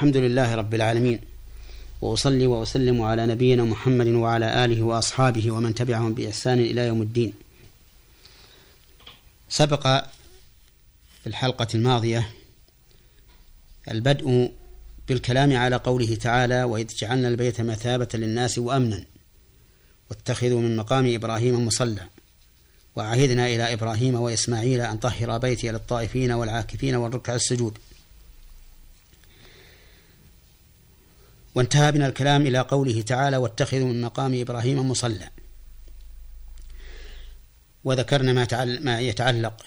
الحمد لله رب العالمين، وأصلي وأسلم على نبينا محمد وعلى آله وأصحابه ومن تبعهم بإحسان إلى يوم الدين. سبق في الحلقة الماضية البدء بالكلام على قوله تعالى: وإذ جعلنا البيت مثابة للناس وأمنا واتخذوا من مقام إبراهيم مصلى وعهدنا إلى إبراهيم وإسماعيل أن طهر بيتي للطائفين والعاكفين والركع السجود. وانتهى بنا الكلام إلى قوله تعالى: واتخذوا من مقام إبراهيم مصلى، وذكرنا ما يتعلق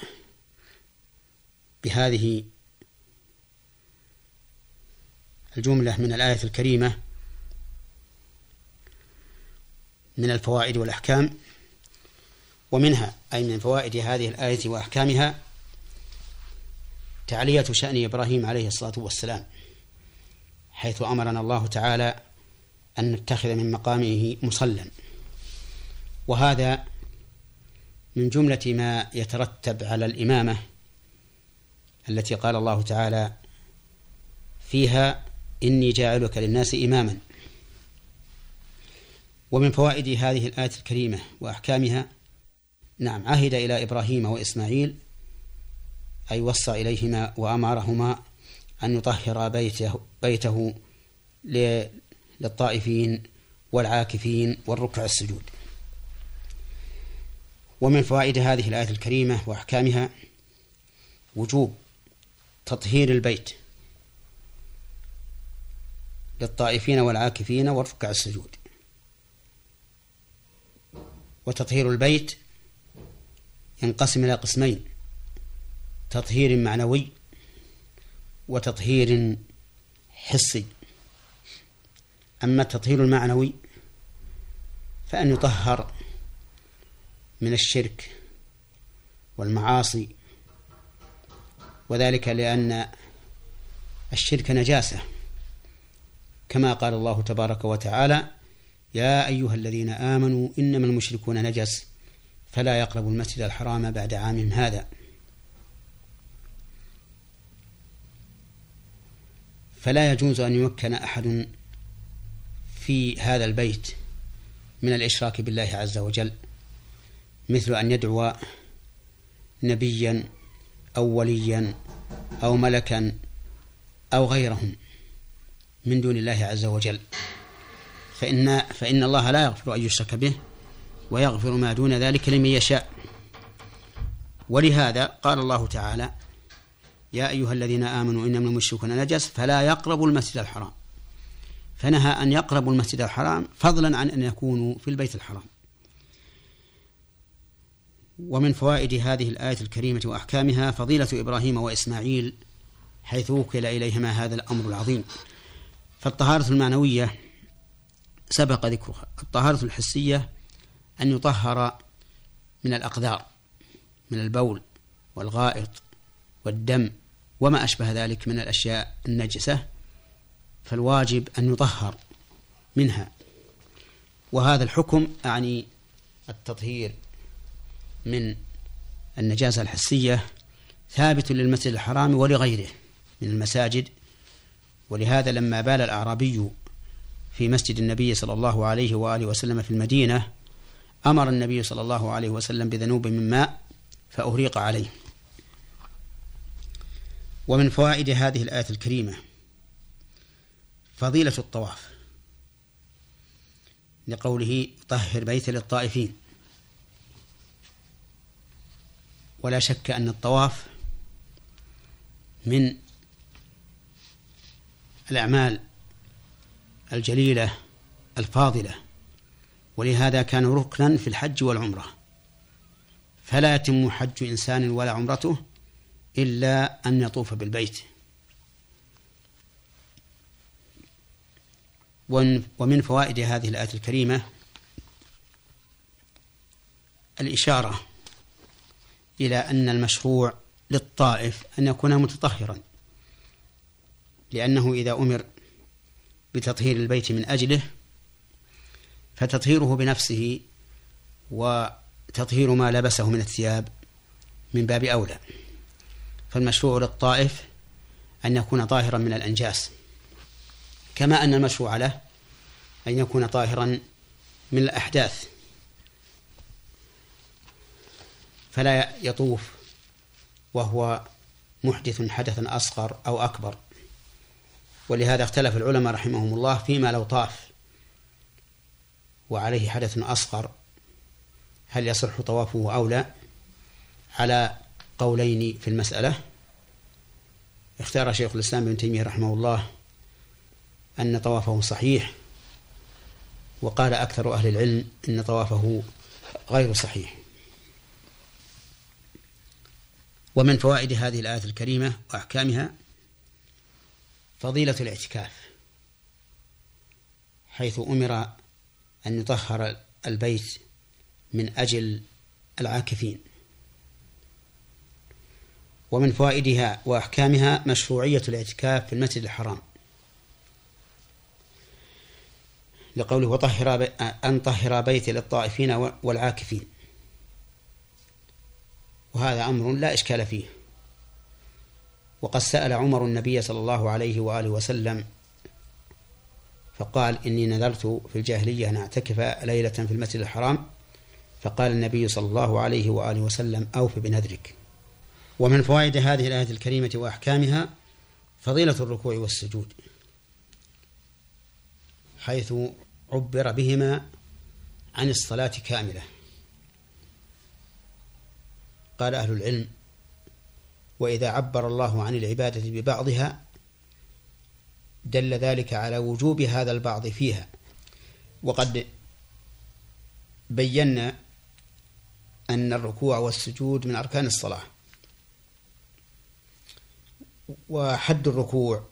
بهذه الجملة من الآية الكريمة من الفوائد والأحكام، ومنها أي من فوائد هذه الآية وأحكامها تعلية شأن إبراهيم عليه الصلاة والسلام، حيث أمرنا الله تعالى أن نتخذ من مقامه مصلا، وهذا من جملة ما يترتب على الإمامة التي قال الله تعالى فيها: إني جاعلك للناس إماما. ومن فوائد هذه الآية الكريمة وأحكامها عهد إلى إبراهيم وإسماعيل، أي وصى إليهما وأمرهما أن يطهر بيته للطائفين والعاكفين والركع السجود. ومن فوائد هذه الآية الكريمة وأحكامها وجوب تطهير البيت للطائفين والعاكفين والركع السجود. وتطهير البيت ينقسم إلى قسمين: تطهير معنوي وتطهير حسي. أما التطهير المعنوي فأن يطهر من الشرك والمعاصي، وذلك لأن الشرك نجاسة، كما قال الله تبارك وتعالى: يا أيها الذين آمنوا إنما المشركون نجس فلا يقربوا المسجد الحرام بعد عام هذا. فلا يجوز أن يمكن أحد في هذا البيت من الإشراك بالله عز وجل، مثل أن يدعو نبيا أو وليا أو ملكا أو غيرهم من دون الله عز وجل، فإن الله لا يغفر أن يشرك به ويغفر ما دون ذلك لمن يشاء. ولهذا قال الله تعالى: يا أيها الذين آمنوا إنما المشركون نجس فلا يقربوا المسجد الحرام، فنهى أن يقربوا المسجد الحرام فضلا عن أن يكونوا في البيت الحرام. ومن فوائد هذه الآية الكريمة وأحكامها فضيلة إبراهيم وإسماعيل، حيث وكل إليهما هذا الأمر العظيم. فالطهارة المعنوية سبق ذكرها. الطهارة الحسية أن يطهر من الأقذار، من البول والغائط والدم وما أشبه ذلك من الأشياء النجسة، فالواجب أن يطهر منها. وهذا الحكم أعني التطهير من النجاسة الحسية ثابت للمسجد الحرام ولغيره من المساجد. ولهذا لما بال الأعرابي في مسجد النبي صلى الله عليه وآله وسلم في المدينة، أمر النبي صلى الله عليه وسلم بذنوب من ماء فأهريق عليه. ومن فوائد هذه الآية الكريمة فضيلة الطواف، لقوله طهر بيت للطائفين. ولا شك أن الطواف من الأعمال الجليلة الفاضلة، ولهذا كان ركنا في الحج والعمرة، فلا يتم حج إنسان ولا عمرته إلا أن يطوف بالبيت. ومن فوائد هذه الآية الكريمة الإشارة إلى أن المشروع للطائف أن يكون متطهرا، لأنه إذا أمر بتطهير البيت من أجله فتطهيره بنفسه وتطهير ما لبسه من الثياب من باب أولى، فالمشروع للطائف أن يكون طاهرا من الأنجاس. كما أن المشروع له أن يكون طاهرا من الأحداث، فلا يطوف وهو محدث حدثا أصغر أو أكبر. ولهذا اختلف العلماء رحمهم الله فيما لو طاف وعليه حدث أصغر هل يصح طوافه أو لا، على قولين في المسألة. اختار شيخ الإسلام ابن تيمية رحمه الله أن طوافه صحيح، وقال أكثر أهل العلم أن طوافه غير صحيح. ومن فوائد هذه الآية الكريمة وأحكامها فضيلة الاعتكاف، حيث أمر أن يطهر البيت من أجل العاكفين. ومن فوائدها وأحكامها مشروعية الاعتكاف في المسجد الحرام، لقوله وطهر أن طهر بيتي للطائفين والعاكفين، وهذا أمر لا إشكال فيه. وقد سأل عمر النبي صلى الله عليه وآله وسلم فقال إني نذرت في الجاهلية أن أعتكف ليلة في المسجد الحرام، فقال النبي صلى الله عليه وآله وسلم أوف بنذرك. ومن فوائد هذه الآية الكريمة وأحكامها فضيلة الركوع والسجود، حيث عبر بهما عن الصلاة كاملة. قال أهل العلم وإذا عبر الله عن العبادة ببعضها دل ذلك على وجوب هذا البعض فيها. وقد بينا أن الركوع والسجود من أركان الصلاة، وحد الركوع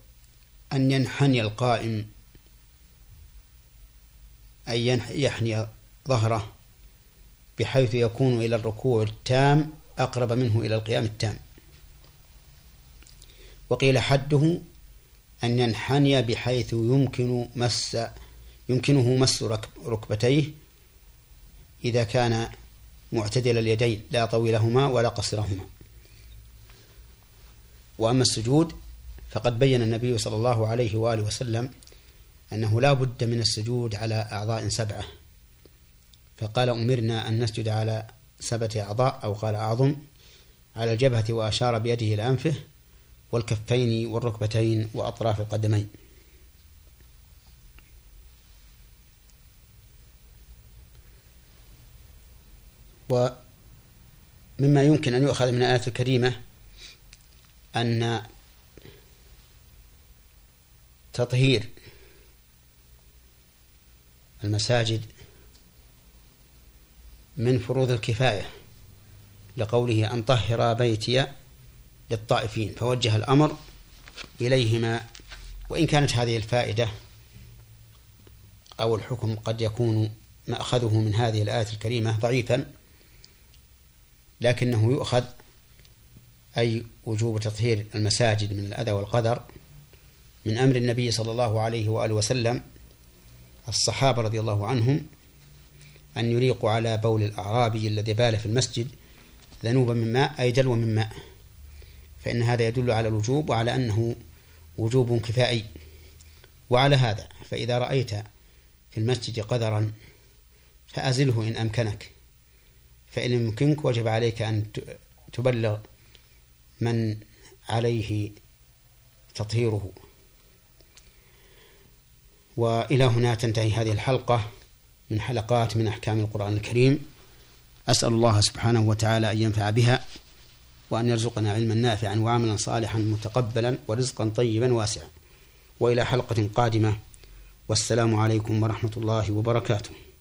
أن ينحني القائم، أن يحني ظهره بحيث يكون إلى الركوع التام أقرب منه إلى القيام التام. وقيل حده أن ينحني بحيث يمكنه مس ركبتيه إذا كان معتدل اليدين لا طويلهما ولا قصرهما. وأما السجود فقد بين النبي صلى الله عليه وآله وسلم أنه لا بد من السجود على أعضاء 7، فقال أمرنا أن نسجد على 7 أعضاء، أو قال أعظم، على الجبهة، وأشار بيده إلى أنفه والكفين والركبتين وأطراف القدمين. ومما يمكن أن يؤخذ من الآية الكريمة أن تطهير المساجد من فروض الكفاية، لقوله أن طهر بيتي للطائفين، فوجه الأمر إليهما، وإن كانت هذه الفائدة أو الحكم قد يكون ما أخذه من هذه الآية الكريمة ضعيفا، لكنه يؤخذ أي وجوب تطهير المساجد من الأذى والقدر من أمر النبي صلى الله عليه وآله وسلم. الصحابة رضي الله عنهم أن يريقوا على بول الأعرابي الذي بال في المسجد ذنوبا من ماء، أي جلوة من ماء، فإن هذا يدل على الوجوب وعلى أنه وجوب كفائي. وعلى هذا فإذا رأيت في المسجد قدرا فأزله إن أمكنك، فإن يمكنك وجب عليك أن تبلغ من عليه تطهيره. وإلى هنا تنتهي هذه الحلقة من حلقات من أحكام القرآن الكريم. أسأل الله سبحانه وتعالى أن ينفع بها، وأن يرزقنا علما نافعا وعملا صالحا متقبلا ورزقا طيبا واسعا. وإلى حلقة قادمة، والسلام عليكم ورحمة الله وبركاته.